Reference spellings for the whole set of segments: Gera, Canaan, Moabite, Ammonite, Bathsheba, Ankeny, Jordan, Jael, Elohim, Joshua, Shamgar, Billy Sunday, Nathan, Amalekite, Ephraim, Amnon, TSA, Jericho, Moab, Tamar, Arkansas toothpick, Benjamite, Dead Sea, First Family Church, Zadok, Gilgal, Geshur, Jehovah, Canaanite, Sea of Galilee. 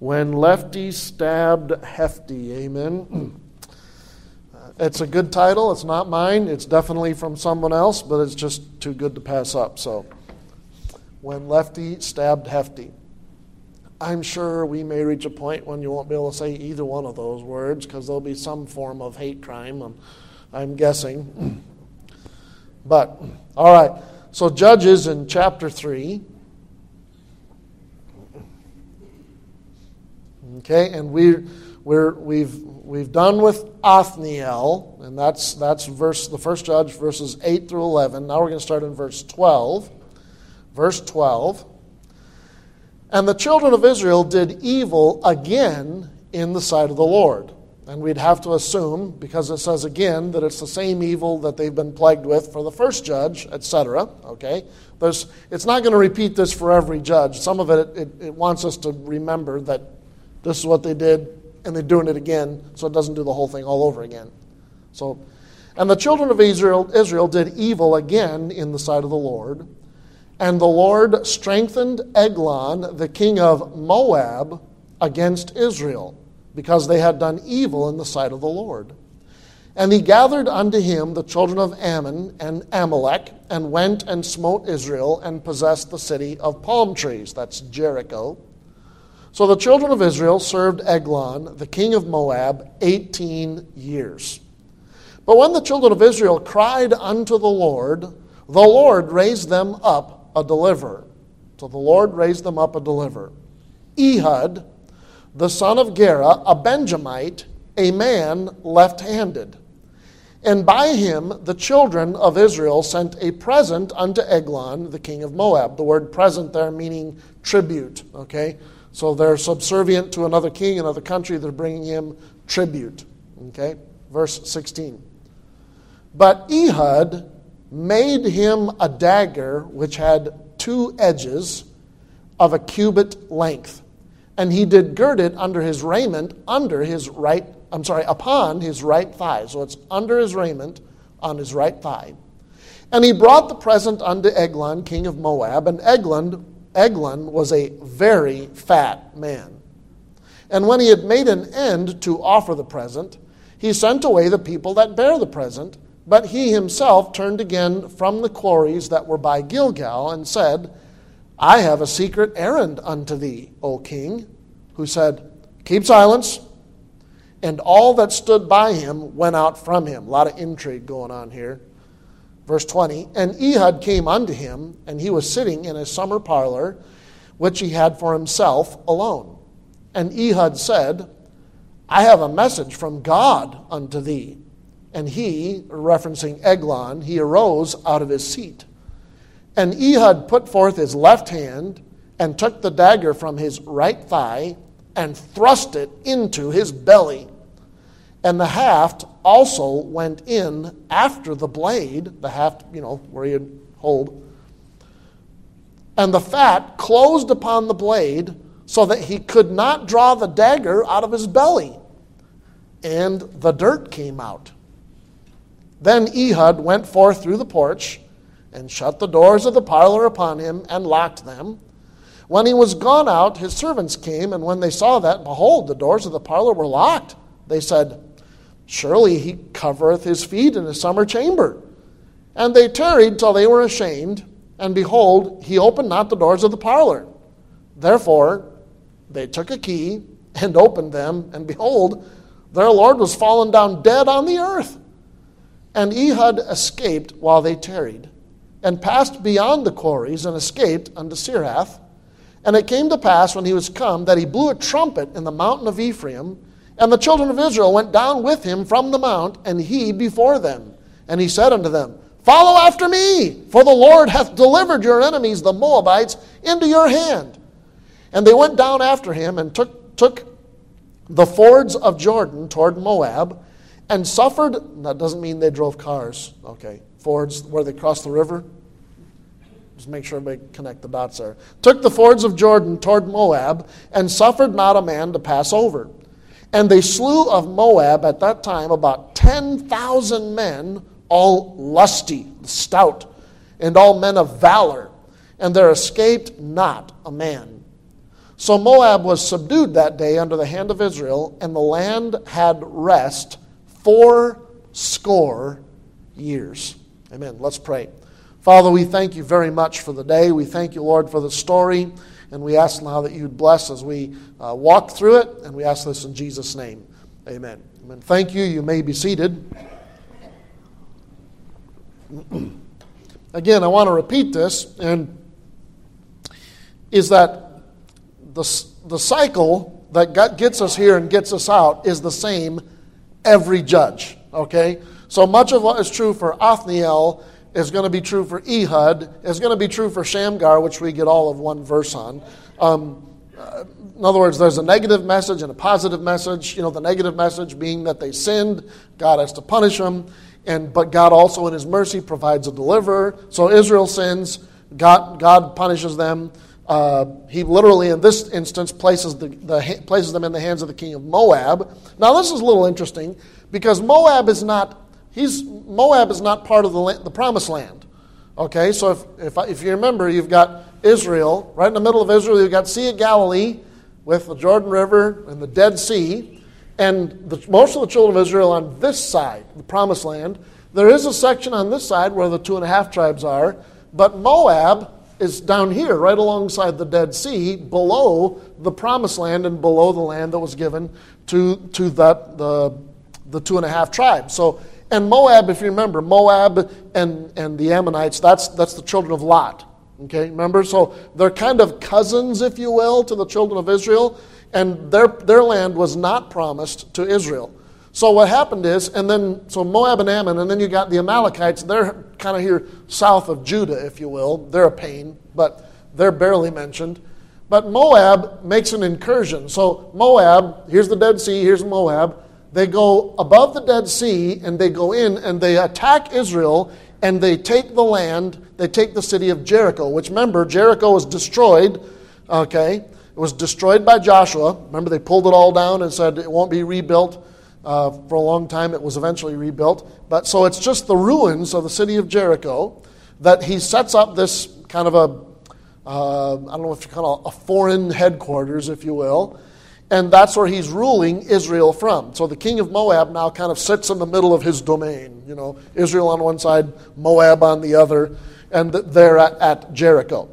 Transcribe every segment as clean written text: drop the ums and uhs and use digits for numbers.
When Lefty Stabbed Hefty, amen. It's a good title. It's not mine. It's definitely from someone else, but it's just too good to pass up. So, When Lefty Stabbed Hefty. I'm sure we may reach a point when you won't be able to say either one of those words because there'll be some form of hate crime, I'm guessing. But, all right. So, Judges in chapter 3. Okay, and we've done with Othniel, and that's verse the first judge, verses 8 through 11. Now we're going to start in verse 12. Verse 12. And the children of Israel did evil again in the sight of the Lord. And we'd have to assume, because it says again, that it's the same evil that they've been plagued with for the first judge, etc. Okay? It's not going to repeat this for every judge. Some of it wants us to remember that this is what they did, and they're doing it again, so it doesn't do the whole thing all over again. So, and the children of Israel did evil again in the sight of the Lord, and the Lord strengthened Eglon, the king of Moab, against Israel, because they had done evil in the sight of the Lord. And he gathered unto him the children of Ammon and Amalek, and went and smote Israel, and possessed the city of palm trees. That's Jericho. So the children of Israel served Eglon, the king of Moab, 18 years. But when the children of Israel cried unto the Lord raised them up a deliverer. So the Lord raised them up a deliverer. Ehud, the son of Gera, a Benjamite, a man left-handed. And by him the children of Israel sent a present unto Eglon, the king of Moab. The word present there meaning tribute, okay? So they're subservient to another king, another country. They're bringing him tribute. Okay, verse 16. But Ehud made him a dagger which had two edges of a cubit length, and he did gird it under his raiment, upon his right thigh. So it's under his raiment, on his right thigh. And he brought the present unto Eglon, king of Moab, and Eglon was a very fat man. And when he had made an end to offer the present, he sent away the people that bare the present, but he himself turned again from the quarries that were by Gilgal and said, I have a secret errand unto thee, O king, who said, Keep silence. And all that stood by him went out from him. A lot of intrigue going on here. Verse 20, and Ehud came unto him, and he was sitting in a summer parlor, which he had for himself alone. And Ehud said, I have a message from God unto thee. And he, referencing Eglon, he arose out of his seat. And Ehud put forth his left hand, and took the dagger from his right thigh, and thrust it into his belly. And the haft also went in after the blade, the haft, where you'd hold. And the fat closed upon the blade so that he could not draw the dagger out of his belly. And the dirt came out. Then Ehud went forth through the porch and shut the doors of the parlor upon him and locked them. When he was gone out, his servants came, and when they saw that, behold, the doors of the parlor were locked. They said, Surely he covereth his feet in his summer chamber. And they tarried till they were ashamed, and behold, he opened not the doors of the parlor. Therefore they took a key and opened them, and behold, their Lord was fallen down dead on the earth. And Ehud escaped while they tarried, and passed beyond the quarries, and escaped unto Sirath. And it came to pass, when he was come, that he blew a trumpet in the mountain of Ephraim, and the children of Israel went down with him from the mount, and he before them. And he said unto them, Follow after me, for the Lord hath delivered your enemies, the Moabites, into your hand. And they went down after him, and took the fords of Jordan toward Moab, and suffered. That doesn't mean they drove cars. Okay, fords where they crossed the river. Just make sure we connect the dots there. Took the fords of Jordan toward Moab, and suffered not a man to pass over. And they slew of Moab at that time about 10,000 men, all lusty, stout, and all men of valor, and there escaped not a man. So Moab was subdued that day under the hand of Israel, and the land had rest 80 years. Amen. Let's pray. Father, we thank you very much for the day. We thank you, Lord, for the story, and we ask now that you'd bless as we walk through it, and we ask this in Jesus' name. Amen. Amen. Thank you. You may be seated. Again, I want to repeat this, and is that the cycle that gets us here and gets us out is the same every judge, okay? So much of what is true for Othniel is going to be true for Ehud, is going to be true for Shamgar, which we get all of one verse on. In other words, there's a negative message and a positive message, you know, the negative message being that they sinned, God has to punish them. But God also in his mercy provides a deliverer. So Israel sins, God punishes them. He literally in this instance places them in the hands of the king of Moab. Now this is a little interesting because Moab is not part of the promised land. Okay, so if you remember, you've got Israel, right in the middle of Israel, you've got Sea of Galilee with the Jordan River and the Dead Sea. And most of the children of Israel on this side, the promised land, there is a section on this side where the 2.5 tribes are, but Moab is down here, right alongside the Dead Sea, below the promised land and below the land that was given to the 2.5 tribes. So, and Moab, if you remember, Moab and the Ammonites, that's the children of Lot. Okay, remember? So they're kind of cousins, if you will, to the children of Israel. And their land was not promised to Israel. So what happened is, so Moab and Ammon, and then you got the Amalekites. They're kind of here south of Judah, if you will. They're a pain, but they're barely mentioned. But Moab makes an incursion. So Moab, here's the Dead Sea, here's Moab. They go above the Dead Sea, and they go in, and they attack Israel, and they take the land, they take the city of Jericho, which, remember, Jericho was destroyed, okay? It was destroyed by Joshua. Remember, they pulled it all down and said it won't be rebuilt for a long time. It was eventually rebuilt. But so it's just the ruins of the city of Jericho that he sets up this kind of I don't know if you call it a foreign headquarters, if you will. And that's where he's ruling Israel from. So the king of Moab now kind of sits in the middle of his domain. You know, Israel on one side, Moab on the other, and they're at Jericho.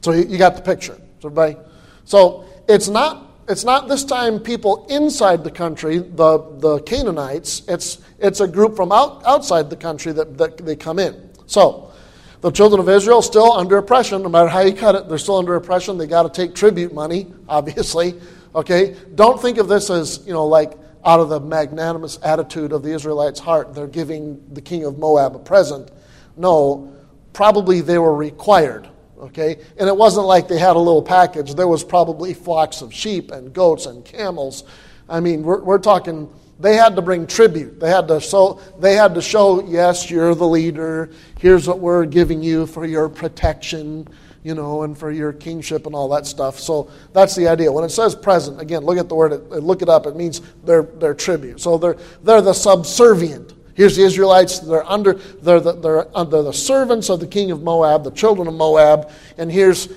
So you got the picture. So everybody... So it's not this time people inside the country, the Canaanites, it's a group from outside the country that they come in. So the children of Israel still under oppression, no matter how you cut it, they're still under oppression. They got to take tribute money, obviously. Okay? Don't think of this as, you know, like out of the magnanimous attitude of the Israelites' heart, they're giving the king of Moab a present. No, probably they were required. Okay, and it wasn't like they had a little package. There was probably flocks of sheep and goats and camels. I mean, we're talking. They had to bring tribute. They had to show, yes, you're the leader. Here's what we're giving you for your protection, you know, and for your kingship and all that stuff. So that's the idea. When it says present, again, look at the word. Look it up. It means their tribute. So they're the subservient. Here's the Israelites, they're the servants of the king of Moab, the children of Moab, and here's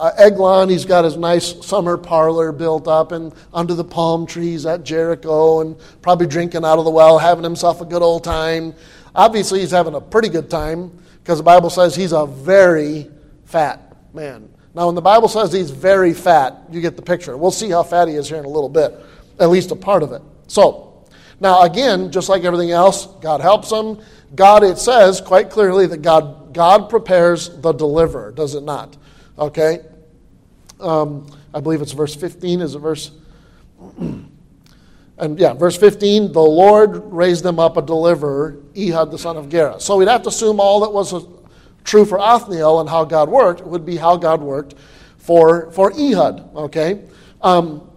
Eglon, he's got his nice summer parlor built up and under the palm trees at Jericho and probably drinking out of the well, having himself a good old time. Obviously, he's having a pretty good time because the Bible says he's a very fat man. Now, when the Bible says he's very fat, you get the picture. We'll see how fat he is here in a little bit, at least a part of it. So, now, again, just like everything else, God helps them. It says quite clearly that God prepares the deliverer, does it not? Okay? I believe it's verse 15. Is it verse? And yeah, verse 15, the Lord raised them up a deliverer, Ehud the son of Gera. So we'd have to assume all that was true for Othniel and how God worked would be how God worked for Ehud. Okay?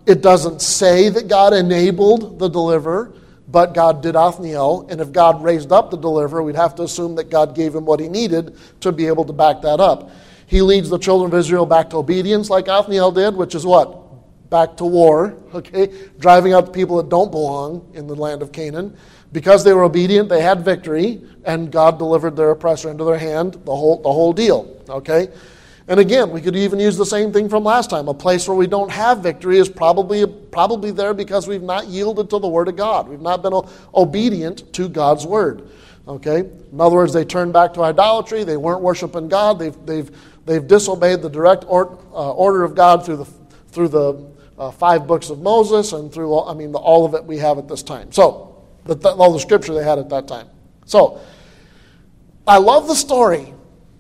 It doesn't say that God enabled the deliverer, but God did Othniel, and if God raised up the deliverer, we'd have to assume that God gave him what he needed to be able to back that up. He leads the children of Israel back to obedience like Othniel did, which is what? Back to war, okay? Driving out the people that don't belong in the land of Canaan, Because they were obedient, they had victory, and God delivered their oppressor into their hand, the whole deal, okay? And again, we could even use the same thing from last time. A place where we don't have victory is probably there because we've not yielded to the Word of God. We've not been obedient to God's Word, okay? In other words, they turned back to idolatry. They weren't worshiping God. They've disobeyed the direct order of God through the 5 books of Moses and through all of it we have at this time. So, all the scripture they had at that time. So, I love the story.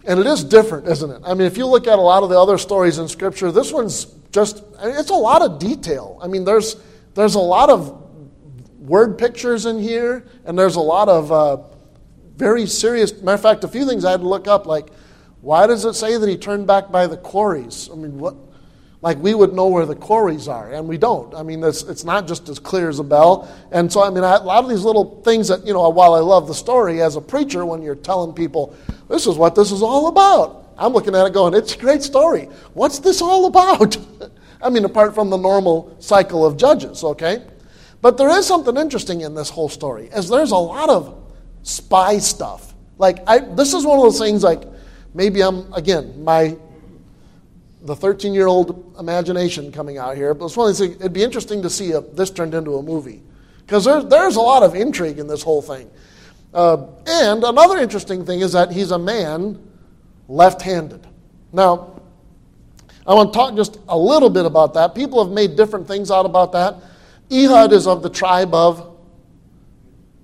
And it is different, isn't it? I mean, if you look at a lot of the other stories in Scripture, this one's it's a lot of detail. I mean, there's a lot of word pictures in here, and there's a lot of very serious, matter of fact, a few things I had to look up, like, why does it say that he turned back by the quarries? I mean, what? Like, we would know where the quarries are, and we don't. I mean, it's not just as clear as a bell. And so, I mean, a lot of these little things that, you know, while I love the story, as a preacher, when you're telling people, this is what this is all about, I'm looking at it going, it's a great story. What's this all about? I mean, apart from the normal cycle of Judges, okay? But there is something interesting in this whole story, as there's a lot of spy stuff. Like, this is one of those things, like, maybe the 13-year-old imagination coming out here, but it's one of these things, it'd be interesting to see if this turned into a movie, because there's a lot of intrigue in this whole thing. And another interesting thing is that he's a man left-handed. Now, I want to talk just a little bit about that. People have made different things out about that. Ehud is of the tribe of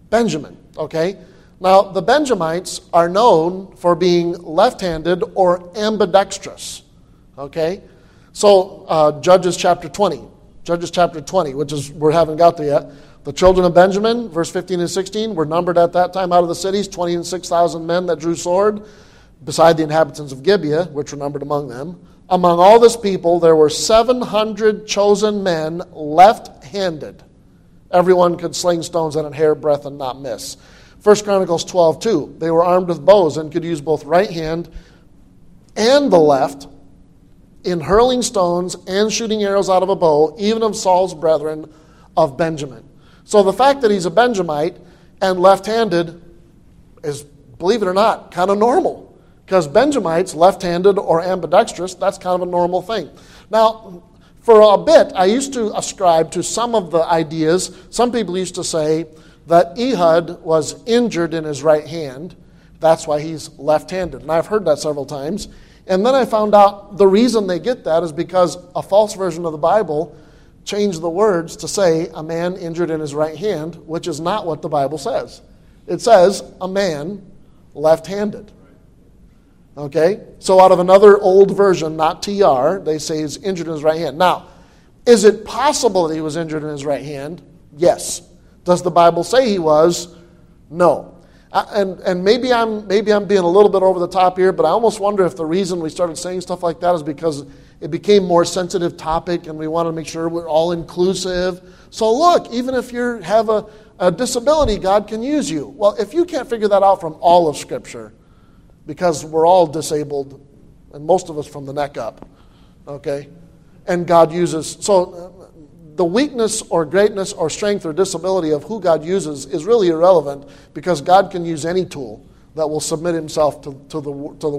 Benjamin, okay? Now, the Benjamites are known for being left-handed or ambidextrous. Okay, so Judges chapter 20, which is, we haven't got there yet. The children of Benjamin, verse 15 and 16, were numbered at that time out of the cities, 26,000 men that drew sword, beside the inhabitants of Gibeah, which were numbered among them. Among all this people, there were 700 chosen men, left-handed. Everyone could sling stones at a hairbreadth and not miss. 1 Chronicles 12:2, they were armed with bows and could use both right hand and the left in hurling stones and shooting arrows out of a bow, even of Saul's brethren of Benjamin. So the fact that he's a Benjamite and left-handed is, believe it or not, kind of normal. Because Benjamites, left-handed or ambidextrous, that's kind of a normal thing. Now, for a bit, I used to ascribe to some of the ideas. Some people used to say that Ehud was injured in his right hand. That's why he's left-handed. And I've heard that several times. And then I found out the reason they get that is because a false version of the Bible changed the words to say a man injured in his right hand, which is not what the Bible says. It says a man left-handed. Okay? So out of another old version, not TR, they say he's injured in his right hand. Now, is it possible that he was injured in his right hand? Yes. Does the Bible say he was? No. And maybe I'm being a little bit over the top here, but I almost wonder if the reason we started saying stuff like that is because it became more sensitive topic and we want to make sure we're all inclusive. So look, even if you have a disability, God can use you. Well, if you can't figure that out from all of Scripture, because we're all disabled, and most of us from the neck up, okay? And God uses... So the weakness or greatness or strength or disability of who God uses is really irrelevant, because God can use any tool that will submit himself to the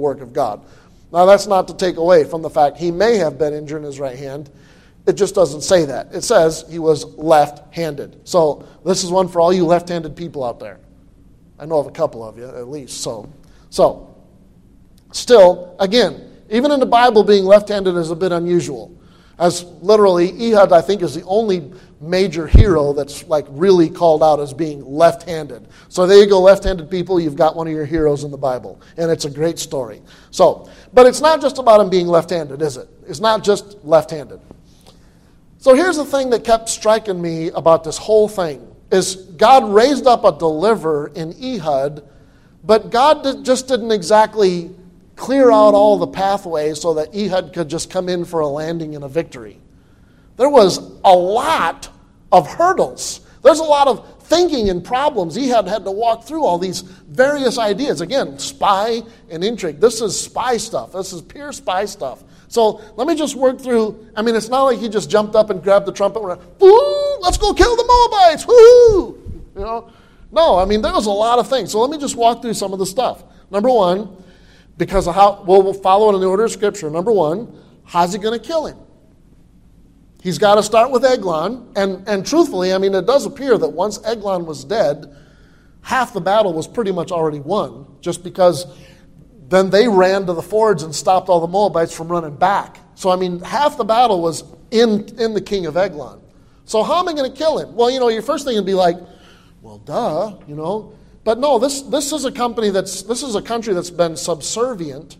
work of God. Now, that's not to take away from the fact he may have been injured in his right hand. It just doesn't say that. It says he was left-handed. So this is one for all you left-handed people out there. I know of a couple of you, at least. So still, again, even in the Bible, being left-handed is a bit unusual. As literally, Ehud, I think, is the only major hero that's like really called out as being left-handed. So there you go, left-handed people, you've got one of your heroes in the Bible. And it's a great story. So, but it's not just about him being left-handed, is it? It's not just left-handed. So here's the thing that kept striking me about this whole thing, is God raised up a deliverer in Ehud, but God just didn't exactly clear out all the pathways so that Ehud could just come in for a landing and a victory. There was a lot of hurdles. There's a lot of thinking and problems. Ehud had to walk through all these various ideas. Again, spy and intrigue. This is spy stuff. This is pure spy stuff. So let me just work through. I mean, it's not like he just jumped up and grabbed the trumpet and went, "Woo, let's go kill the Moabites. Woo!" You know? No, I mean, there was a lot of things. So let me just walk through some of the stuff. Number one, because of how, well, we'll follow in the order of Scripture. Number one, how's he going to kill him? He's got to start with Eglon. And truthfully, I mean, it does appear that once Eglon was dead, half the battle was pretty much already won, just because then they ran to the fords and stopped all the Moabites from running back. So, I mean, half the battle was in the king of Eglon. So how am I going to kill him? Well, you know, your first thing would be like, well, duh, you know. But no, this is a company this is a country that's been subservient.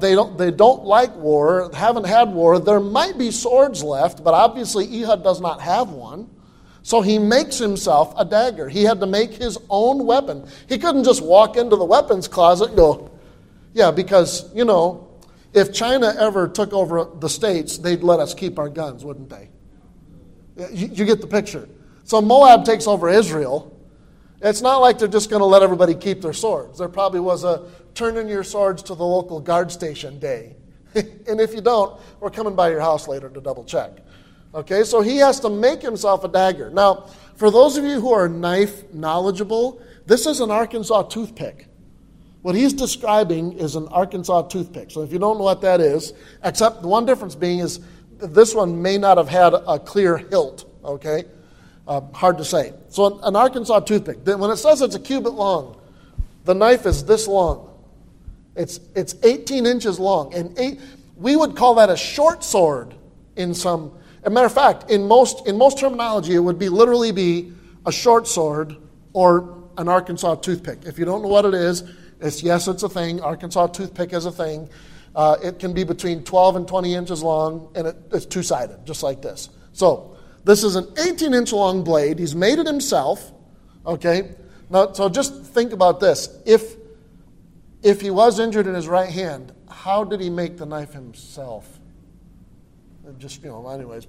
They don't like war, haven't had war. There might be swords left, but obviously Ehud does not have one. So he makes himself a dagger. He had to make his own weapon. He couldn't just walk into the weapons closet and go, yeah, because, you know, if China ever took over the States, they'd let us keep our guns, wouldn't they? You get the picture. So Moab takes over Israel. It's not like they're just going to let everybody keep their swords. There probably was a turn in your swords to the local guard station day. And if you don't, we're coming by your house later to double check. Okay, so he has to make himself a dagger. Now, for those of you who are knife knowledgeable, this is an Arkansas toothpick. What he's describing is an Arkansas toothpick. So if you don't know what that is, except the one difference being is this one may not have had a clear hilt, okay? Hard to say. So an Arkansas toothpick, when it says it's a cubit long, the knife is this long. It's 18 inches long. And we would call that a short sword in some. As a matter of fact, in most terminology, it would be literally be a short sword or an Arkansas toothpick. If you don't know what it is, it's a thing. Arkansas toothpick is a thing. It can be between 12 and 20 inches long, and it's two-sided, just like this. So this is an 18-inch long blade. He's made it himself. Okay. Now, so just think about this. If he was injured in his right hand, how did he make the knife himself? Just, you know, anyways,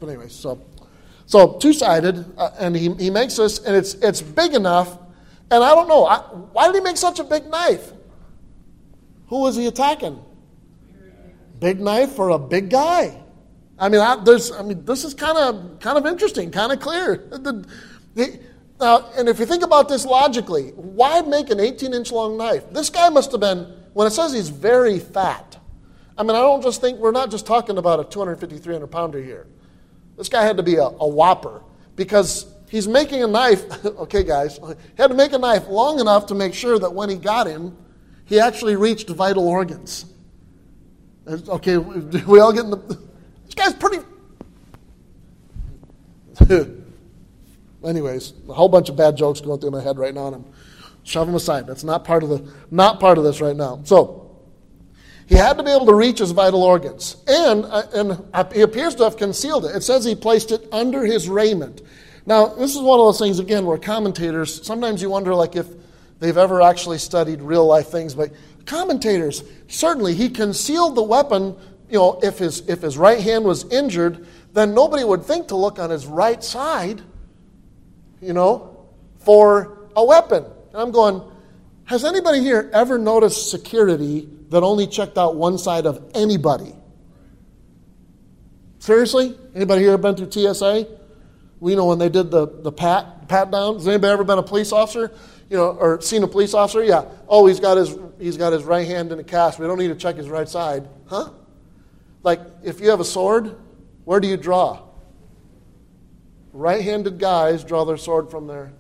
so two-sided, and he makes this, and it's big enough, and I don't know, why did he make such a big knife? Who was he attacking? Big knife for a big guy. I mean, this is kind of interesting, kind of clear. And if you think about this logically, why make an 18-inch long knife? This guy must have been, when it says he's very fat, I mean, I don't just think, we're not just talking about a 250, 300 pounder here. This guy had to be a whopper, because he's making a knife, okay guys, had to make a knife long enough to make sure that when he got him, he actually reached vital organs. Okay, we all get in this guy's pretty, anyways, a whole bunch of bad jokes going through my head right now, and I'm shoving them aside. That's not part of this right now. So, he had to be able to reach his vital organs. And he appears to have concealed it. It says he placed it under his raiment. Now, this is one of those things, again, where commentators, sometimes you wonder like if they've ever actually studied real life things. But commentators, certainly he concealed the weapon. You know, if his right hand was injured, then nobody would think to look on his right side, you know, for a weapon. And I'm going, has anybody here ever noticed security that only checked out one side of anybody? Seriously? Anybody here been through TSA? We know when they did the pat down. Has anybody ever been a police officer? You know, or seen a police officer? Yeah. Oh, he's got his right hand in a cast. We don't need to check his right side. Huh? Like, if you have a sword, where do you draw? Right-handed guys draw their sword from their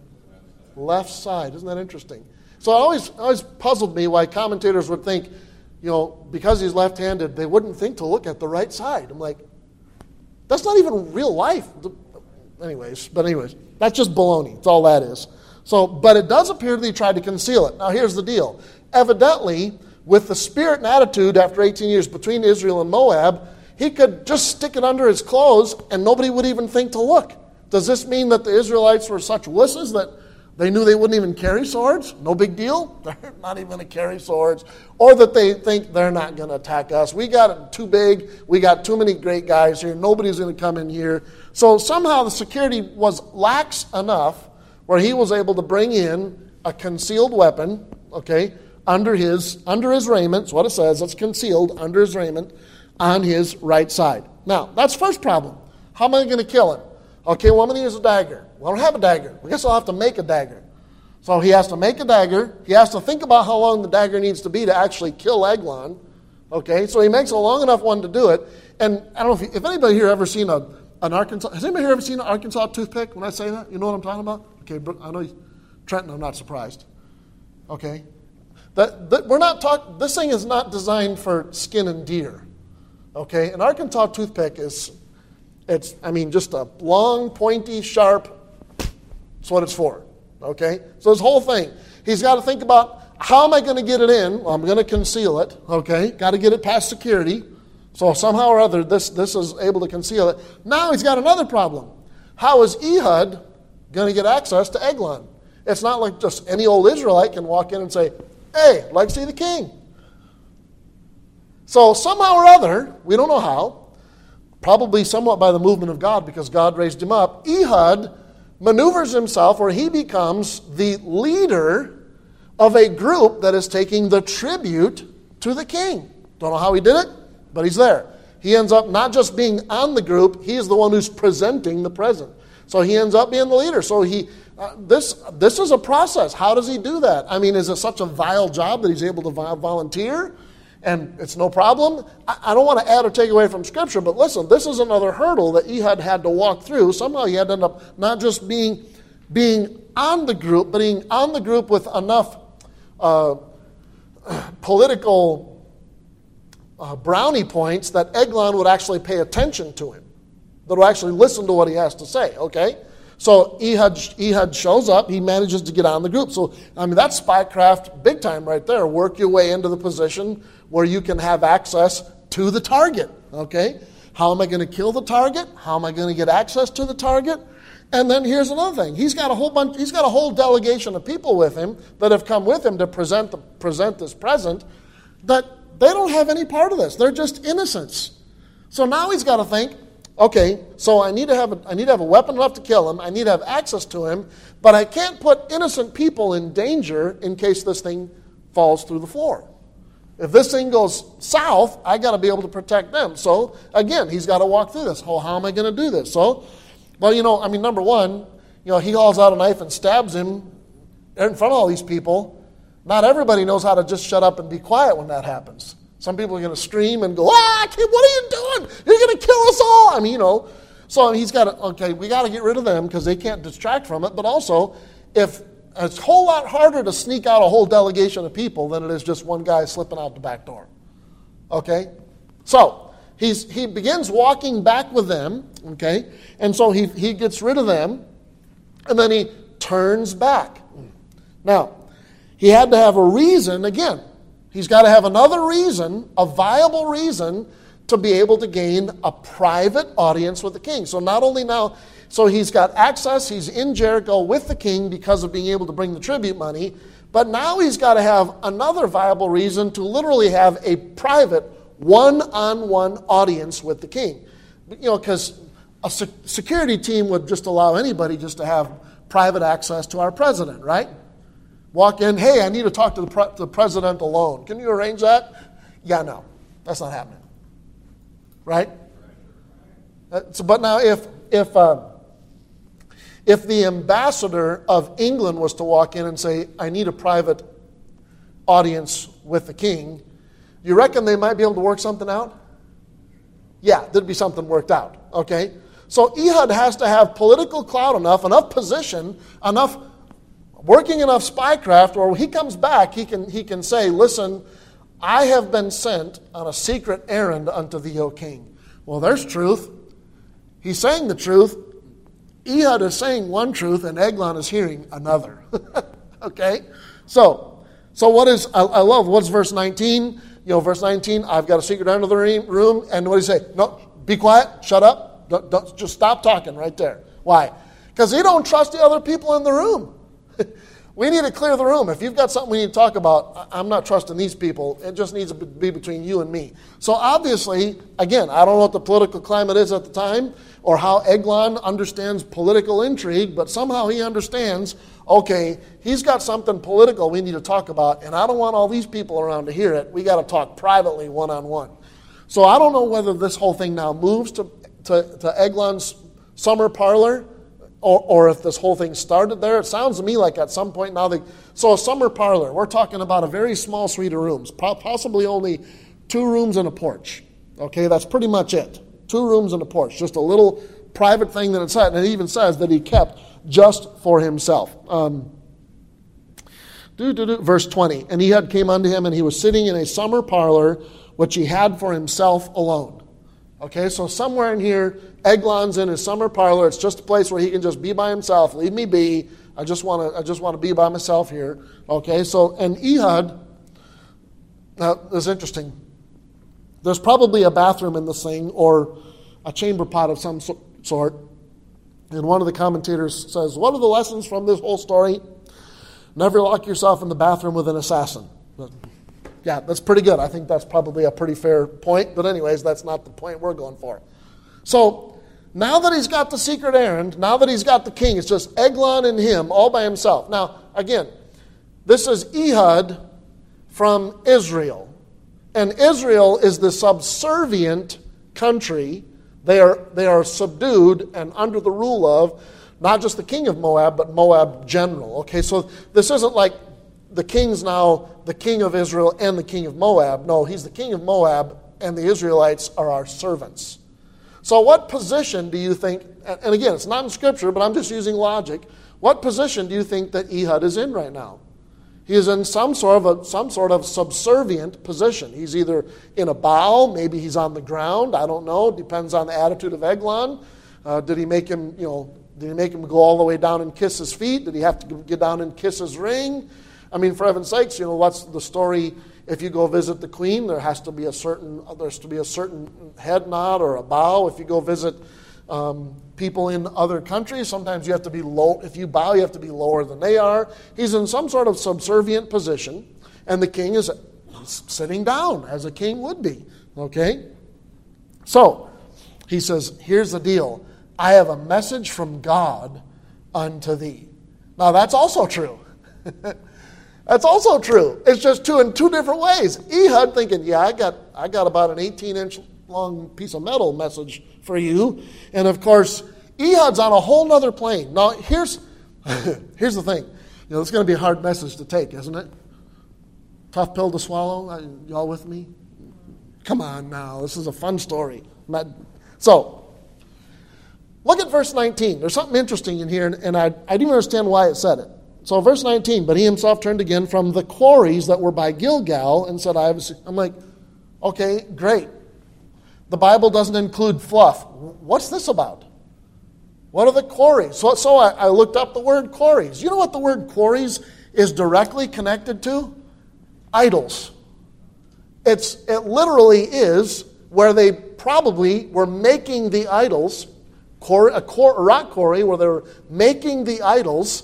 left side. Isn't that interesting? So it always puzzled me why commentators would think, you know, because he's left-handed, they wouldn't think to look at the right side. I'm like, that's not even real life. Anyways, that's just baloney. That's all that is. So, but it does appear that he tried to conceal it. Now, here's the deal. Evidently, with the spirit and attitude after 18 years between Israel and Moab, he could just stick it under his clothes and nobody would even think to look. Does this mean that the Israelites were such wusses that they knew they wouldn't even carry swords? No big deal. They're not even going to carry swords. Or that they think they're not going to attack us. We got it too big. We got too many great guys here. Nobody's going to come in here. So somehow the security was lax enough where he was able to bring in a concealed weapon, okay, under his raiment. That's what it says. It's concealed under his raiment on his right side. Now, that's first problem. How am I going to kill him? Okay, well, I'm going to use a dagger. Well, I don't have a dagger. I guess I'll have to make a dagger. So he has to make a dagger. He has to think about how long the dagger needs to be to actually kill Eglon. Okay, so he makes a long enough one to do it. And I don't know if anybody here ever seen an Arkansas... Has anybody here ever seen an Arkansas toothpick when I say that? You know what I'm talking about? Okay, I know, Trenton, I'm not surprised. Okay? We're not talking... This thing is not designed for skin and deer. Okay? An Arkansas toothpick is... It's, I mean, just a long, pointy, sharp... That's what it's for. Okay? So this whole thing, he's got to think about, how am I going to get it in? Well, I'm going to conceal it. Okay? Got to get it past security. So somehow or other, this is able to conceal it. Now he's got another problem. How is Ehud going to get access to Eglon? It's not like just any old Israelite can walk in and say, hey, I'd like to see the king. So somehow or other, we don't know how, probably somewhat by the movement of God, because God raised him up, Ehud maneuvers himself where he becomes the leader of a group that is taking the tribute to the king. Don't know how he did it, but he's there. He ends up not just being on the group, he is the one who's presenting the present. So he ends up being the leader. So he, this is a process. How does he do that? I mean, is it such a vile job that he's able to volunteer? And it's no problem. I don't want to add or take away from Scripture, but listen, this is another hurdle that Ehud had to walk through. Somehow he had to end up not just being on the group, but being on the group with enough political brownie points that Eglon would actually pay attention to him, that would actually listen to what he has to say, okay? So Ehud shows up, he manages to get on the group. So, I mean, that's spycraft big time right there. Work your way into the position where you can have access to the target, okay? How am I going to kill the target? How am I going to get access to the target? And then here's another thing. He's got a whole delegation of people with him that have come with him to present this present, that they don't have any part of this. They're just innocents. So now he's got to think, okay, so I need to have a weapon enough to kill him. I need to have access to him, but I can't put innocent people in danger in case this thing falls through the floor. If this thing goes south, I got to be able to protect them. So again, he's got to walk through this. Oh, how am I going to do this? So, well, you know, I mean, number one, you know, he hauls out a knife and stabs him in front of all these people. Not everybody knows how to just shut up and be quiet when that happens. Some people are going to scream and go, what are you doing? You're going to kill us all. I mean, you know. So he's got to, okay, we got to get rid of them because they can't distract from it. But also, if it's a whole lot harder to sneak out a whole delegation of people than it is just one guy slipping out the back door. Okay? So he begins walking back with them, okay? And so he gets rid of them, and then he turns back. Now, he had to have a reason again. He's got to have another reason, a viable reason, to be able to gain a private audience with the king. So not only now, so he's got access, he's in Jericho with the king because of being able to bring the tribute money, but now he's got to have another viable reason to literally have a private one-on-one audience with the king. You know, because a security team would just allow anybody just to have private access to our president, right? Walk in, hey, I need to talk to the president alone. Can you arrange that? Yeah, no, that's not happening. Right? So, but now if the ambassador of England was to walk in and say, I need a private audience with the king, you reckon they might be able to work something out? Yeah, there'd be something worked out, okay? So Ehud has to have political clout enough position, enough working enough spycraft, or when he comes back, he can say, listen, I have been sent on a secret errand unto thee, O king. Well, there's truth. He's saying the truth. Ehud is saying one truth, and Eglon is hearing another. Okay? So what is, I love, what's verse 19? You know, verse 19, I've got a secret errand unto the room, and what do you say? No, be quiet, shut up, don't, just stop talking right there. Why? Because he don't trust the other people in the room. We need to clear the room. If you've got something we need to talk about, I'm not trusting these people. It just needs to be between you and me. So obviously, again, I don't know what the political climate is at the time or how Eglon understands political intrigue, but somehow he understands, okay, he's got something political we need to talk about, and I don't want all these people around to hear it. We got to talk privately one-on-one. So I don't know whether this whole thing now moves to Eglon's summer parlor Or if this whole thing started there, it sounds to me like at some point now they... So a summer parlor, we're talking about a very small suite of rooms, possibly only 2 rooms and a porch. Okay, that's pretty much it. 2 rooms and a porch, just a little private thing that it said, and it even says that he kept just for himself. Verse 20, and Ehud came unto him, and he was sitting in a summer parlor, which he had for himself alone. Okay, so somewhere in here, Eglon's in his summer parlor. It's just a place where he can just be by himself. Leave me be. I just want to be by myself here. Okay, so, and Ehud, now this is interesting. There's probably a bathroom in this thing or a chamber pot of some sort. And one of the commentators says, what are the lessons from this whole story? Never lock yourself in the bathroom with an assassin. Yeah, that's pretty good. I think that's probably a pretty fair point. But anyways, that's not the point we're going for. So now that he's got the secret errand, now that he's got the king, it's just Eglon and him all by himself. Now, again, this is Ehud from Israel. And Israel is the subservient country. They are subdued and under the rule of not just the king of Moab, but Moab general. Okay, so this isn't like the king's now the king of Israel and the king of Moab. No, he's the king of Moab, and the Israelites are our servants. So what position do you think, and again, it's not in Scripture, but I'm just using logic, what position do you think that Ehud is in right now? He is in some sort of subservient position. He's either in a bow, maybe he's on the ground, I don't know, depends on the attitude of Eglon. Did he make him go all the way down and kiss his feet? Did he have to get down and kiss his ring? I mean, for heaven's sakes, you know, what's the story? If you go visit the queen, there's to be a certain head nod or a bow. If you go visit people in other countries, sometimes you have to be low. If you bow, you have to be lower than they are. He's in some sort of subservient position, and the king is sitting down as a king would be. Okay, so he says, "Here's the deal. I have a message from God unto thee." Now that's also true. That's also true. It's just in two different ways. Ehud thinking, yeah, I got about an 18-inch long piece of metal message for you. And of course, Ehud's on a whole nother plane. Now, here's the thing. You know, it's going to be a hard message to take, isn't it? Tough pill to swallow. Y'all with me? Come on now. This is a fun story. So, look at verse 19. There's something interesting in here, and I didn't understand why it said it. So verse 19, but he himself turned again from the quarries that were by Gilgal and said, I'm like, okay, great. The Bible doesn't include fluff. What's this about? What are the quarries? So I looked up the word quarries. You know what the word quarries is directly connected to? Idols. It literally is where they probably were making the idols, rock quarry where they were making the idols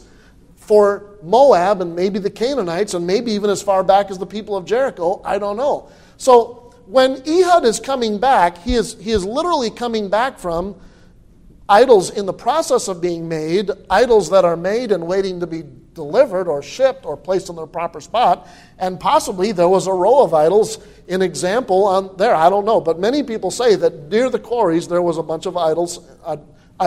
for Moab and maybe the Canaanites and maybe even as far back as the people of Jericho, I don't know. So when Ehud is coming back, he is literally coming back from idols in the process of being made, idols that are made and waiting to be delivered or shipped or placed in their proper spot, and possibly there was a row of idols in example on there, I don't know. But many people say that near the quarries there was a bunch of idols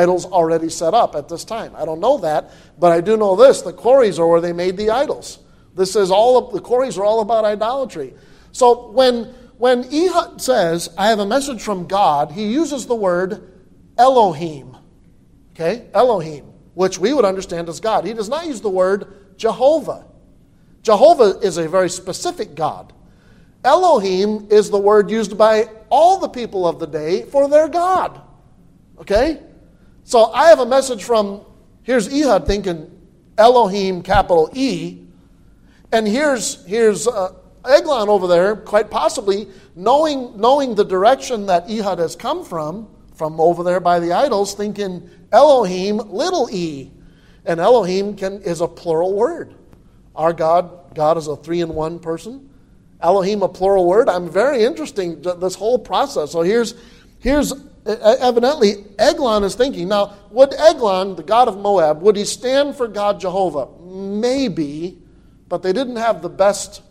already set up at this time. I don't know that, but I do know this. The quarries are where they made the idols. This is the quarries are all about idolatry. So when Ehud says, I have a message from God, he uses the word Elohim. Okay? Elohim, which we would understand as God. He does not use the word Jehovah. Jehovah is a very specific God. Elohim is the word used by all the people of the day for their God. Okay? So I have a message from, here's Ehud thinking, Elohim, capital E. And here's Eglon over there, quite possibly, knowing the direction that Ehud has come from over there by the idols, thinking Elohim, little e. And Elohim is a plural word. Our God is a 3-in-1 person. Elohim, a plural word. I'm very interesting, this whole process. So here's evidently, Eglon is thinking. Now, would Eglon, the god of Moab, would he stand for God Jehovah? Maybe, but they didn't have the best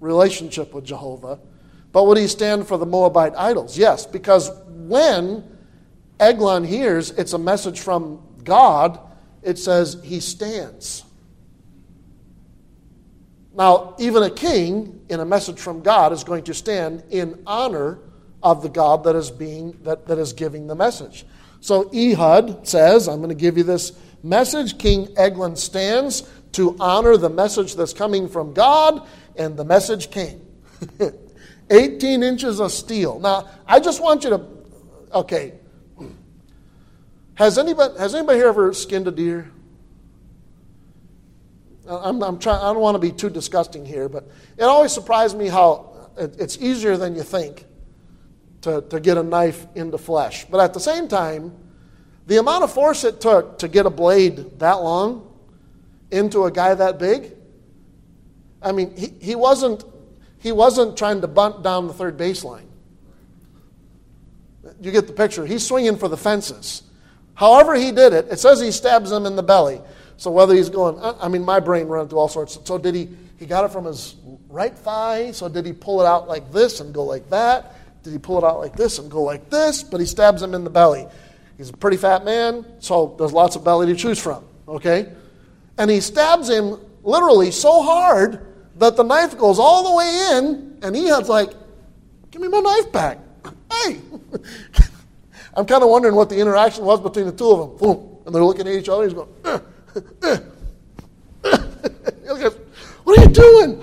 relationship with Jehovah. But would he stand for the Moabite idols? Yes, because when Eglon hears it's a message from God, it says he stands. Now, even a king, in a message from God, is going to stand in honor of the God that is giving the message. So Ehud says, I'm going to give you this message. King Eglon stands to honor the message that's coming from God, and the message came. 18 inches of steel. Now, I just want you to, okay. Has anybody here ever skinned a deer? I don't want to be too disgusting here, but it always surprised me how it's easier than you think to get a knife into flesh. But at the same time, the amount of force it took to get a blade that long into a guy that big, I mean, he wasn't trying to bunt down the third baseline. You get the picture. He's swinging for the fences. However he did it, it says he stabs him in the belly. So whether he's going, I mean, my brain ran through all sorts. So did he got it from his right thigh. So did he pull it out like this and go like that? Did he pull it out like this and go like this? But he stabs him in the belly. He's a pretty fat man, so there's lots of belly to choose from, okay? And he stabs him literally so hard that the knife goes all the way in, and Ehud's like, give me my knife back. Hey! I'm kind of wondering what the interaction was between the two of them. Boom. And they're looking at each other, he's going, what are you doing?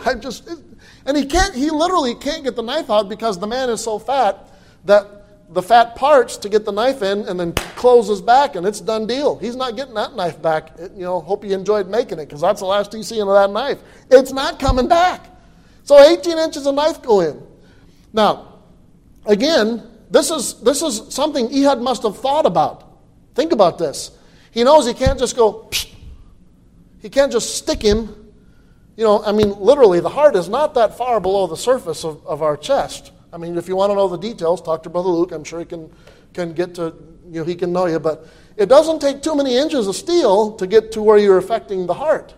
And he literally can't get the knife out because the man is so fat that the fat parts to get the knife in and then closes back and it's done deal. He's not getting that knife back. Hope you enjoyed making it because that's the last you see of that knife. It's not coming back. So 18 inches of knife go in. Now, again, this is something Ehud must have thought about. Think about this. He knows he can't just go, psh. He can't just stick him. Literally, the heart is not that far below the surface of our chest. I mean, if you want to know the details, talk to Brother Luke. I'm sure he can get to, he can know you. But it doesn't take too many inches of steel to get to where you're affecting the heart.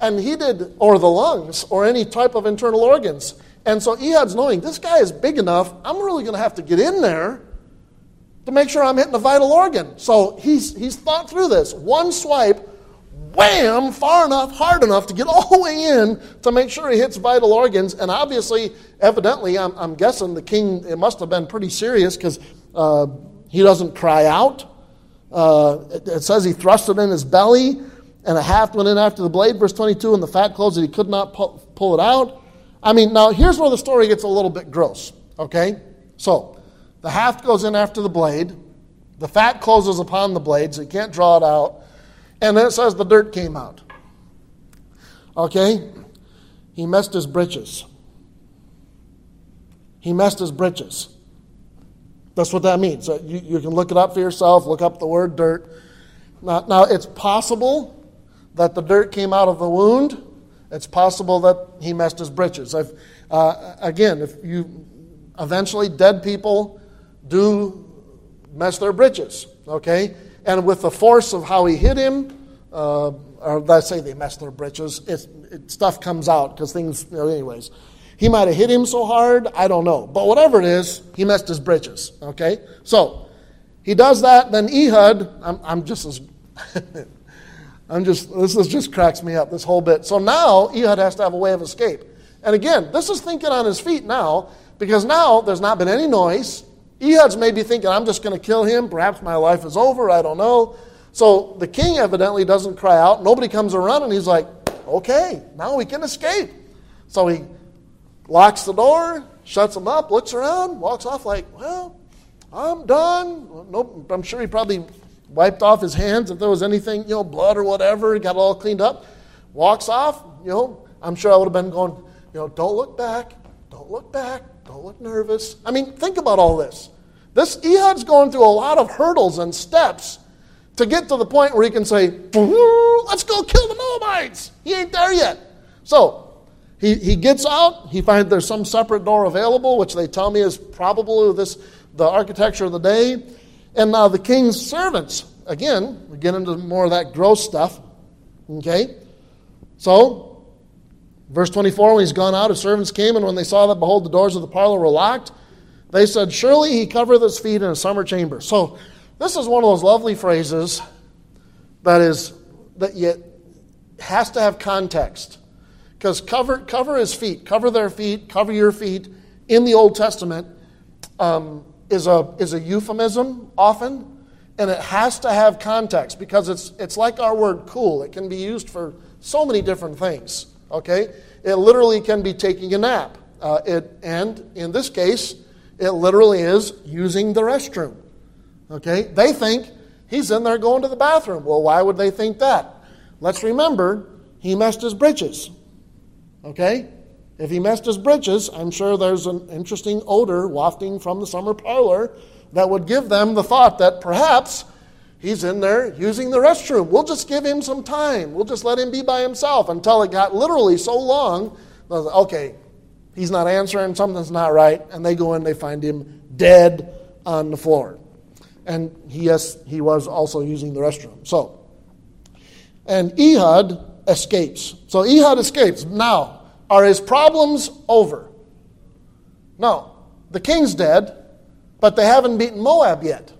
And he did, or the lungs, or any type of internal organs. And so Ehud's knowing, this guy is big enough, I'm really going to have to get in there to make sure I'm hitting a vital organ. So he's thought through this. One swipe, wham, far enough, hard enough to get all the way in to make sure he hits vital organs. And obviously, evidently, I'm guessing the king, it must have been pretty serious because he doesn't cry out. It says he thrust it in his belly and a haft went in after the blade, verse 22, and the fat closed that he could not pull it out. I mean, now here's where the story gets a little bit gross, okay? So, the haft goes in after the blade. The fat closes upon the blade, so you can't draw it out. And then it says the dirt came out. Okay? He messed his britches. He messed his britches. That's what that means. So you can look it up for yourself. Look up the word dirt. Now, it's possible that the dirt came out of the wound. It's possible that he messed his britches. Eventually dead people do mess their britches. Okay? And with the force of how he hit him, or let's say they messed their britches, stuff comes out because things, anyways. He might have hit him so hard, I don't know. But whatever it is, he messed his britches, okay? So, he does that, then Ehud, this cracks me up, this whole bit. So now, Ehud has to have a way of escape. And again, this is thinking on his feet now, because now there's not been any noise. Ehud's maybe thinking, I'm just going to kill him. Perhaps my life is over. I don't know. So the king evidently doesn't cry out. Nobody comes around, and he's like, okay, now we can escape. So he locks the door, shuts him up, looks around, walks off like, well, I'm done. Nope. I'm sure he probably wiped off his hands if there was anything, blood or whatever. He got it all cleaned up. Walks off. I'm sure I would have been going, don't look back. Don't look back. Don't look nervous. I mean, think about all this. This Ehud's going through a lot of hurdles and steps to get to the point where he can say, let's go kill the Moabites. He ain't there yet. So he gets out. He finds there's some separate door available, which they tell me is probably the architecture of the day. And now the king's servants, again, we get into more of that gross stuff. Okay? So Verse 24, when he's gone out, his servants came, and when they saw that, behold, the doors of the parlor were locked, they said, surely he covereth his feet in a summer chamber. So this is one of those lovely phrases that is, that yet has to have context. Because cover his feet, cover their feet, cover your feet in the Old Testament is a euphemism often, and it has to have context because it's like our word cool. It can be used for so many different things. Okay, it literally can be taking a nap. And in this case, it literally is using the restroom. Okay, they think he's in there going to the bathroom. Well, why would they think that? Let's remember, he messed his britches. Okay? If he messed his britches, I'm sure there's an interesting odor wafting from the summer parlor that would give them the thought that perhaps he's in there using the restroom. We'll just give him some time. We'll just let him be by himself until it got literally so long. Okay, he's not answering, something's not right. And they go in, they find him dead on the floor. And yes, he was also using the restroom. So, and Ehud escapes. So Ehud escapes. Now, are his problems over? No. The king's dead, but they haven't beaten Moab yet.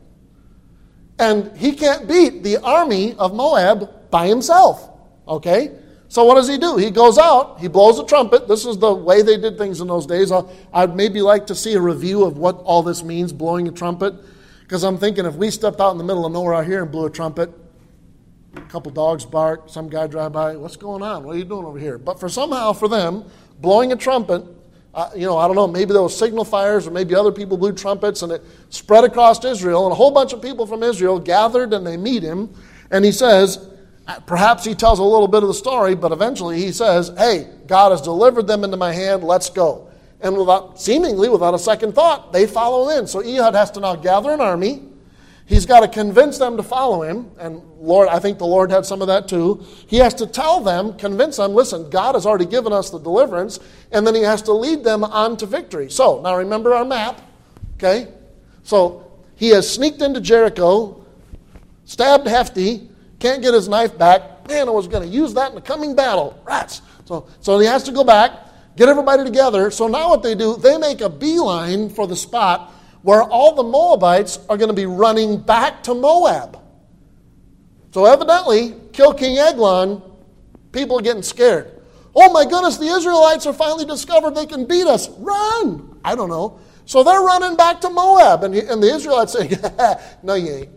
And he can't beat the army of Moab by himself. Okay? So what does he do? He goes out, he blows a trumpet. This is the way they did things in those days. I'd maybe like to see a review of what all this means, blowing a trumpet. Because I'm thinking if we stepped out in the middle of nowhere out here and blew a trumpet, a couple dogs bark, some guy drive by, what's going on? What are you doing over here? But for them, blowing a trumpet, I don't know, maybe there were signal fires or maybe other people blew trumpets and it spread across Israel and a whole bunch of people from Israel gathered and they meet him and he says, perhaps he tells a little bit of the story, but eventually he says, hey, God has delivered them into my hand, let's go. And without a second thought, they follow in. So Ehud has to now gather an army. He's got to convince them to follow him. And Lord, I think the Lord had some of that too. He has to convince them, listen, God has already given us the deliverance. And then he has to lead them on to victory. So, now remember our map, okay? So, he has sneaked into Jericho, stabbed Hefty, can't get his knife back. Man, I was going to use that in the coming battle. Rats! So he has to go back, get everybody together. So now what they do, they make a beeline for the spot where all the Moabites are going to be running back to Moab. So evidently, kill King Eglon, people are getting scared. Oh my goodness, the Israelites are finally discovered they can beat us. Run! I don't know. So they're running back to Moab. And the Israelites say, no you ain't.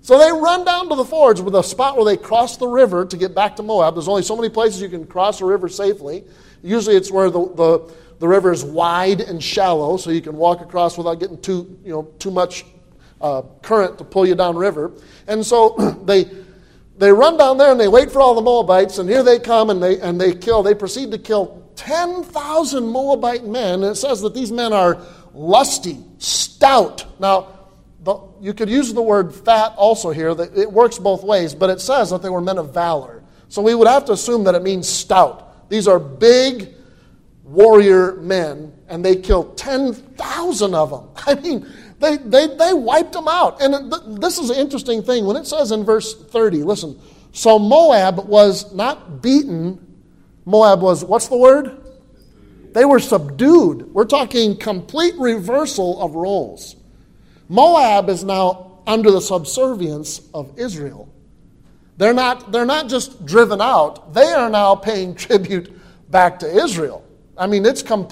So they run down to the fords with a spot where they cross the river to get back to Moab. There's only so many places you can cross a river safely. Usually it's where the river is wide and shallow, so you can walk across without getting too much current to pull you down river. And so they run down there and they wait for all the Moabites. And here they come and they proceed to kill 10,000 Moabite men. And it says that these men are lusty, stout. Now you could use the word fat also here. That it works both ways, but it says that they were men of valor. So we would have to assume that it means stout. These are big warrior men, and they killed 10,000 of them. I mean, they wiped them out. And this is an interesting thing. When it says in verse 30, listen, so Moab was not beaten. Moab was, what's the word? They were subdued. We're talking complete reversal of roles. Moab is now under the subservience of Israel. They're not just driven out. They are now paying tribute back to Israel. I mean, they're not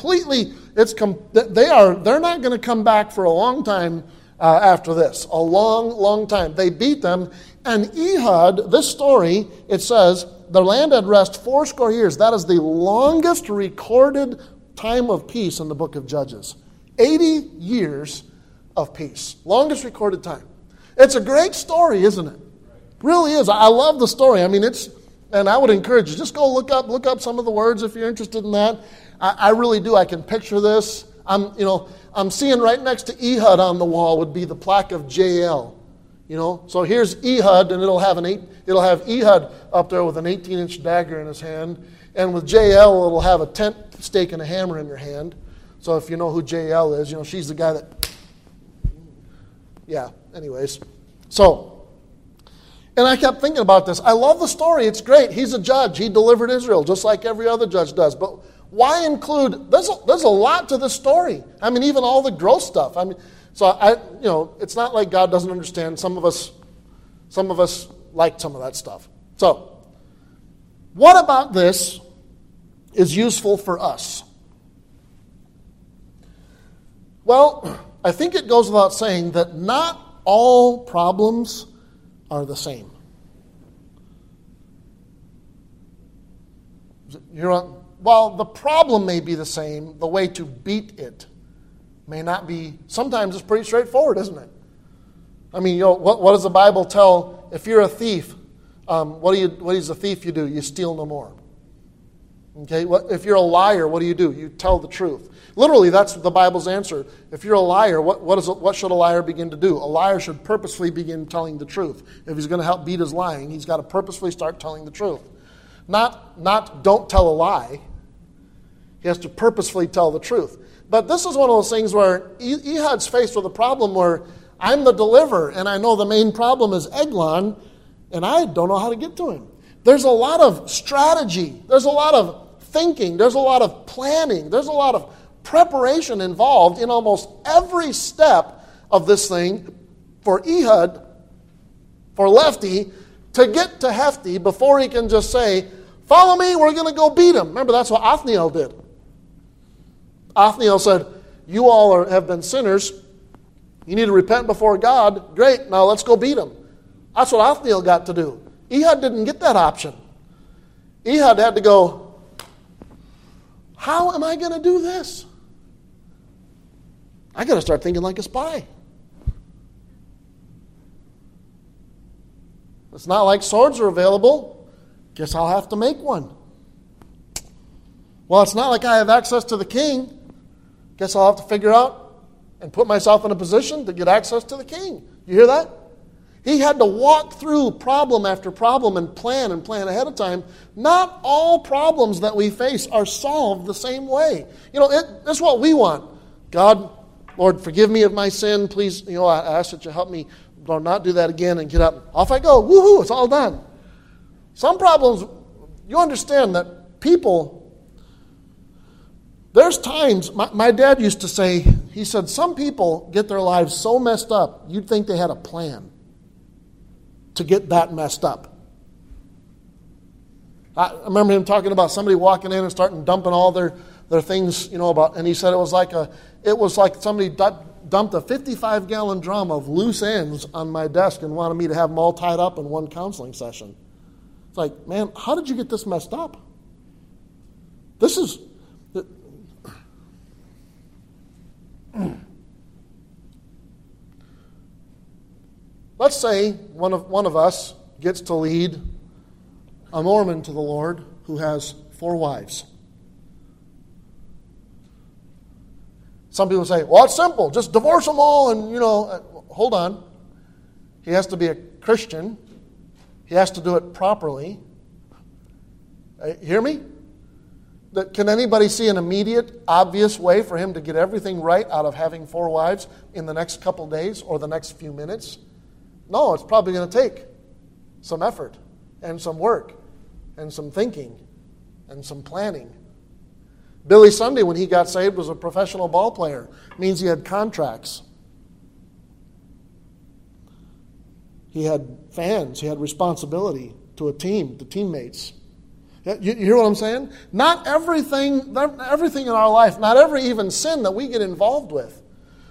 going to come back for a long time after this. A long, long time. They beat them. And Ehud, this story, it says, the land had rest 80 years. That is the longest recorded time of peace in the book of Judges. 80 years of peace. Longest recorded time. It's a great story, isn't it? Really is. I love the story. I mean, and I would encourage you, just go look up some of the words if you're interested in that. I really do. I can picture this. I'm seeing right next to Ehud on the wall would be the plaque of Jael. So here's Ehud, and it'll have Ehud up there with an 18-inch dagger in his hand, and with Jael it'll have a tent stake and a hammer in your hand. So if you know who Jael is, she's the guy that. Yeah. Anyways, so. And I kept thinking about this. I love the story. It's great. He's a judge. He delivered Israel just like every other judge does. But why include? There's a lot to this story. I mean, even all the gross stuff. I mean, so it's not like God doesn't understand. Some of us liked some of that stuff. So, what about this is useful for us? Well, I think it goes without saying that not all problems are the same. While the problem may be the same, the way to beat it may not be. Sometimes it's pretty straightforward, isn't it? I mean, what does the Bible tell? If you're a thief, what is a thief you do? You steal no more. Okay. If you're a liar, what do? You tell the truth. Literally, that's the Bible's answer. If you're a liar, what should a liar begin to do? A liar should purposefully begin telling the truth. If he's going to help beat his lying, he's got to purposefully start telling the truth. Not don't tell a lie. He has to purposefully tell the truth. But this is one of those things where Ehud's faced with a problem where I'm the deliverer, and I know the main problem is Eglon, and I don't know how to get to him. There's a lot of strategy. There's a lot of thinking. There's a lot of planning. There's a lot of preparation involved in almost every step of this thing for Ehud, for Lefty, to get to Hefty before he can just say, follow me, we're going to go beat him. Remember, that's what Othniel did. Othniel said, you all have been sinners. You need to repent before God. Great, now let's go beat him. That's what Othniel got to do. Ehud didn't get that option. Ehud had to go, how am I going to do this? I got to start thinking like a spy. It's not like swords are available. Guess I'll have to make one. Well, it's not like I have access to the king. Guess I'll have to figure out and put myself in a position to get access to the king. You hear that? He had to walk through problem after problem and plan ahead of time. Not all problems that we face are solved the same way. That's what we want. God, Lord, forgive me of my sin. Please, I ask that you help me. Don't not do that again and get up. Off I go. Woohoo, it's all done. Some problems, you understand that people, there's times, my dad used to say, he said, some people get their lives so messed up, you'd think they had a plan to get that messed up. I remember him talking about somebody walking in and starting dumping all their things, and he said it was like somebody dumped a 55-gallon drum of loose ends on my desk and wanted me to have them all tied up in one counseling session. It's like, man, how did you get this messed up? This is... Let's say one of us gets to lead a Mormon to the Lord who has 4 wives. Some people say, well, it's simple. Just divorce them all and, hold on. He has to be a Christian. He has to do it properly. Hear me? Can anybody see an immediate, obvious way for him to get everything right out of having 4 wives in the next couple days or the next few minutes? No, it's probably going to take some effort and some work and some thinking and some planning. Billy Sunday, when he got saved, was a professional ball player. It means he had contracts. He had fans. He had responsibility to a team, to teammates. You hear what I'm saying? Not everything in our life, not every even sin that we get involved with.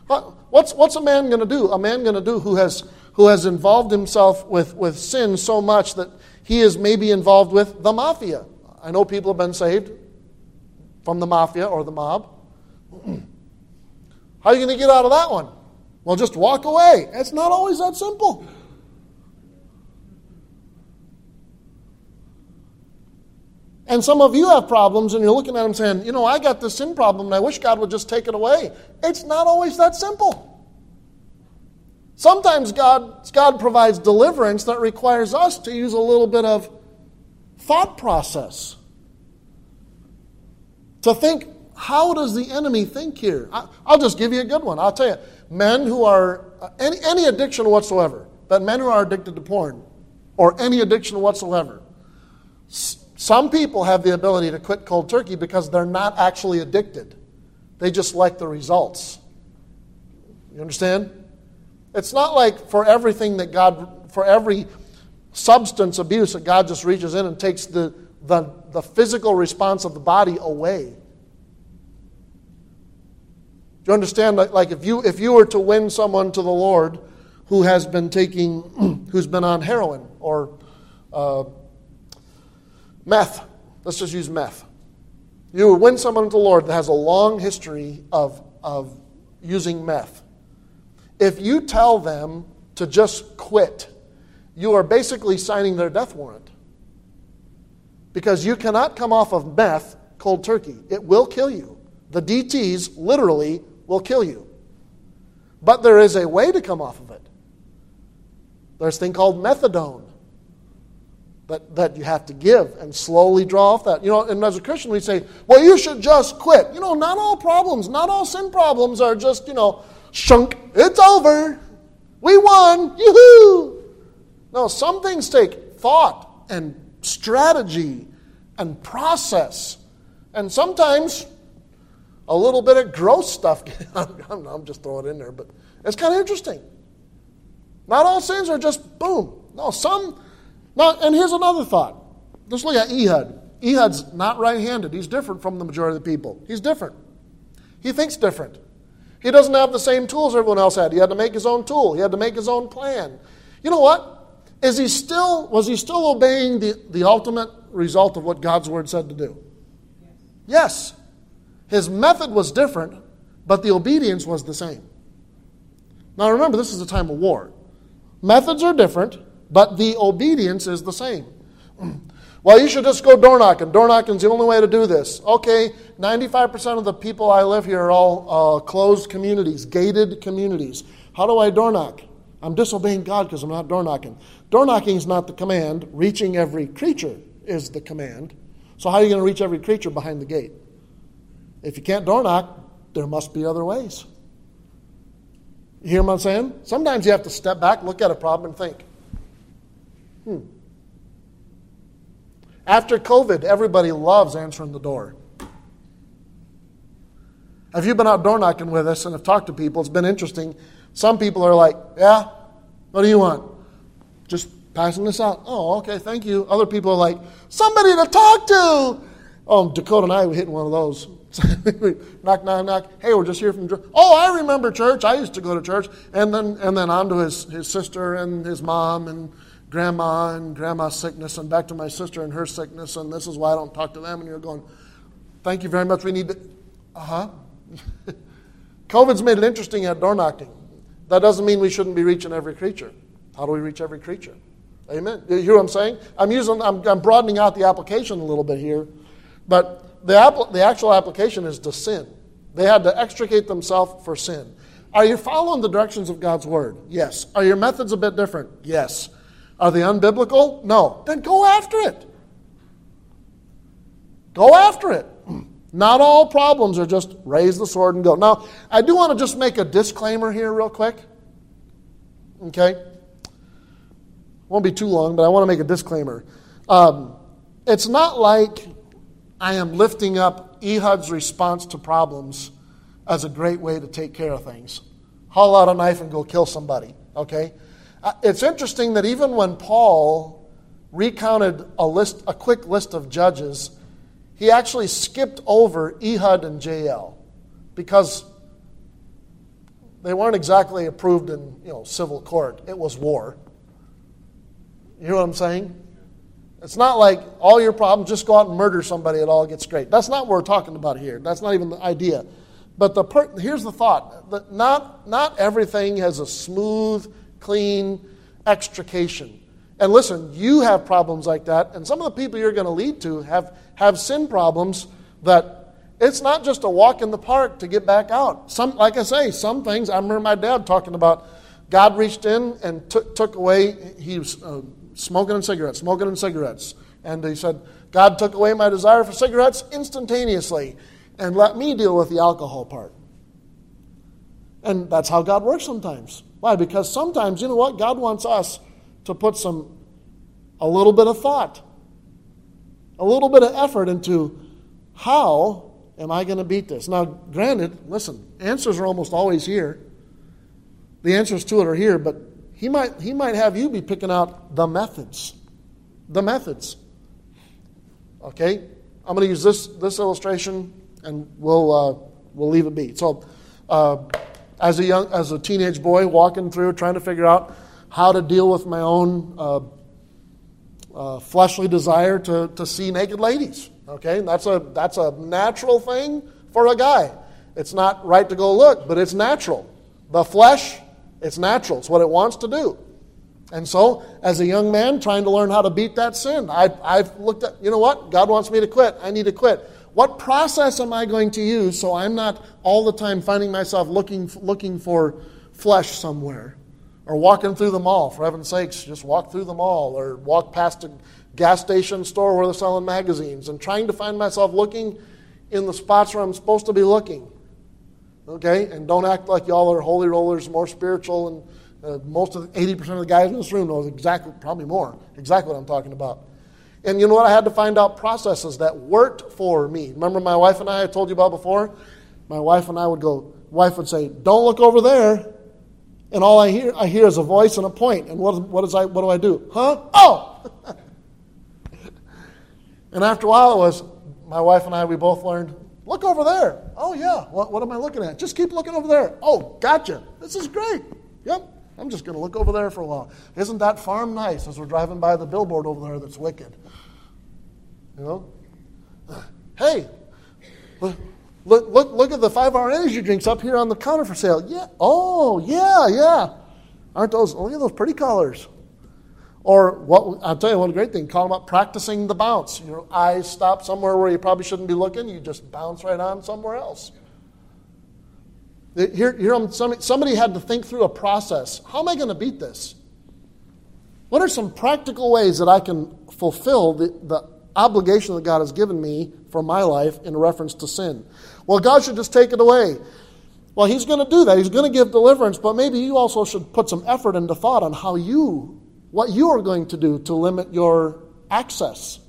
What's a man going to do? A man going to do who has involved himself with sin so much that he is maybe involved with the mafia. I know people have been saved from the mafia or the mob. How are you going to get out of that one? Well, just walk away. It's not always that simple. And some of you have problems and you're looking at them saying, I got this sin problem and I wish God would just take it away. It's not always that simple. Sometimes God provides deliverance that requires us to use a little bit of thought process. To think, how does the enemy think here? I'll just give you a good one. I'll tell you, men who are, any addiction whatsoever, but men who are addicted to porn, or any addiction whatsoever, some people have the ability to quit cold turkey because they're not actually addicted. They just like the results. You understand? It's not like for everything that God, for every substance abuse, that God just reaches in and takes the physical response of the body away. Do you understand? Like if you were to win someone to the Lord who has been who's been on heroin or meth, let's just use meth. You would win someone to the Lord that has a long history of using meth. If you tell them to just quit, you are basically signing their death warrant. Because you cannot come off of meth cold turkey. It will kill you. The DTs literally will kill you. But there is a way to come off of it. There's a thing called methadone that you have to give and slowly draw off that. You know, and as a Christian, we say, well, you should just quit. You know, not all problems, not all sin problems are just, you know, shunk, it's over. We won. Yoo-hoo. No, some things take thought and strategy and process. And sometimes a little bit of gross stuff. I'm just throwing it in there, but it's kind of interesting. Not all sins are just boom. No, some... Now, and here's another thought. Let's look at Ehud. Ehud's not right-handed. He's different from the majority of the people. He's different. He thinks different. He doesn't have the same tools everyone else had. He had to make his own tool. He had to make his own plan. You know what? Was he still obeying the ultimate result of what God's word said to do? Yes. His method was different, but the obedience was the same. Now remember, this is a time of war. Methods are different, but the obedience is the same. Well, you should just go door knocking. Door knocking's the only way to do this. Okay, 95% of the people I live here are all closed communities, gated communities. How do I door knock? I'm disobeying God because I'm not door knocking. Door knocking is not the command. Reaching every creature is the command. So how are you going to reach every creature behind the gate? If you can't door knock, there must be other ways. You hear what I'm saying? Sometimes you have to step back, look at a problem, and think. After COVID, everybody loves answering the door. If you've been out door knocking with us and have talked to people, it's been interesting. Some people are like, yeah, what do you want? Just passing this out. Oh, okay, thank you. Other people are like, somebody to talk to. Oh, Dakota and I were hitting one of those. Knock, knock, knock. Hey, we're just here from church. Oh, I remember church. I used to go to church. And then on to his sister and his mom and grandma and grandma's sickness, and back to my sister and her sickness, and this is why I don't talk to them. And you're going, thank you very much. We need to, COVID's made it interesting at door knocking. That doesn't mean we shouldn't be reaching every creature. How do we reach every creature? Amen. You hear what I'm saying? I'm broadening out the application a little bit here, but the actual application is to sin. They had to extricate themselves for sin. Are you following the directions of God's word? Yes. Are your methods a bit different? Yes. Are they unbiblical? No. Then go after it. Go after it. Not all problems are just raise the sword and go. Now, I do want to just make a disclaimer here real quick. Okay? Won't be too long, but I want to make a disclaimer. It's not like I am lifting up Ehud's response to problems as a great way to take care of things. Haul out a knife and go kill somebody. Okay? It's interesting that even when Paul recounted a quick list of judges, he actually skipped over Ehud and Jael because they weren't exactly approved in, civil court. It was war. You know what I'm saying? It's not like all your problems, just go out and murder somebody, it all gets great. That's not what we're talking about here. That's not even the idea. But here's the thought. That not everything has a smooth, clean extrication. And listen, you have problems like that, and some of the people you're going to lead to have sin problems that it's not just a walk in the park to get back out. Some things, I remember my dad talking about God reached in and took away, he was smoking cigarettes. And he said, God took away my desire for cigarettes instantaneously and let me deal with the alcohol part. And that's how God works sometimes. Why? Because sometimes, God wants us to put a little bit of thought, a little bit of effort into how am I going to beat this? Now, granted, listen, answers are almost always here. The answers to it are here, but He might have you be picking out the methods. The methods. Okay? I'm going to use this illustration, and we'll leave it be. So, as a teenage boy walking through, trying to figure out how to deal with my own fleshly desire to see naked ladies. Okay, and that's a natural thing for a guy. It's not right to go look, but it's natural. The flesh, it's natural. It's what it wants to do. And so, as a young man trying to learn how to beat that sin, I've looked at, you know what? God wants me to quit. I need to quit. What process am I going to use so I'm not all the time finding myself looking for flesh somewhere? Or walking through the mall, for heaven's sakes, just walk through the mall. Or walk past a gas station store where they're selling magazines and trying to find myself looking in the spots where I'm supposed to be looking. Okay? And don't act like y'all are holy rollers, more spiritual, and... 80% of the guys in this room knows exactly what I'm talking about. And you know what? I had to find out processes that worked for me. Remember my wife and I told you about before? My wife and I would go, wife would say, don't look over there. And all I hear is a voice and a point. And what do I do? Huh? Oh! And after a while it was, my wife and I, we both learned, look over there. Oh yeah, what am I looking at? Just keep looking over there. Oh, gotcha. This is great. Yep. I'm just going to look over there for a while. Isn't that farm nice as we're driving by the billboard over there that's wicked? You know? Hey, look at the 5-hour energy drinks up here on the counter for sale. Yeah. Oh, yeah. Aren't those, look at those pretty colors. Or I'll tell you what a great thing. Call them up practicing the bounce. Your eyes stop somewhere where you probably shouldn't be looking. You just bounce right on somewhere else. Somebody had to think through a process. How am I going to beat this? What are some practical ways that I can fulfill the obligation that God has given me for my life in reference to sin? Well, God should just take it away. Well, He's going to do that. He's going to give deliverance, but maybe you also should put some effort into thought on what you are going to do to limit your access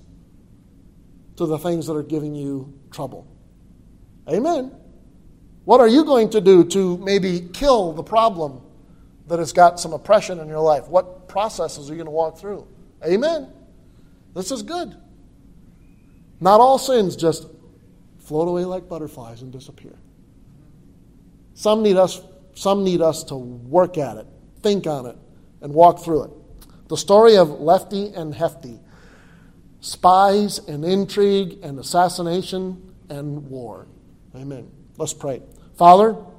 to the things that are giving you trouble. Amen. What are you going to do to maybe kill the problem that has got some oppression in your life? What processes are you going to walk through? Amen. This is good. Not all sins just float away like butterflies and disappear. Some need us to work at it, think on it, and walk through it. The story of Lefty and Hefty. Spies and intrigue and assassination and war. Amen. Let's pray. Father,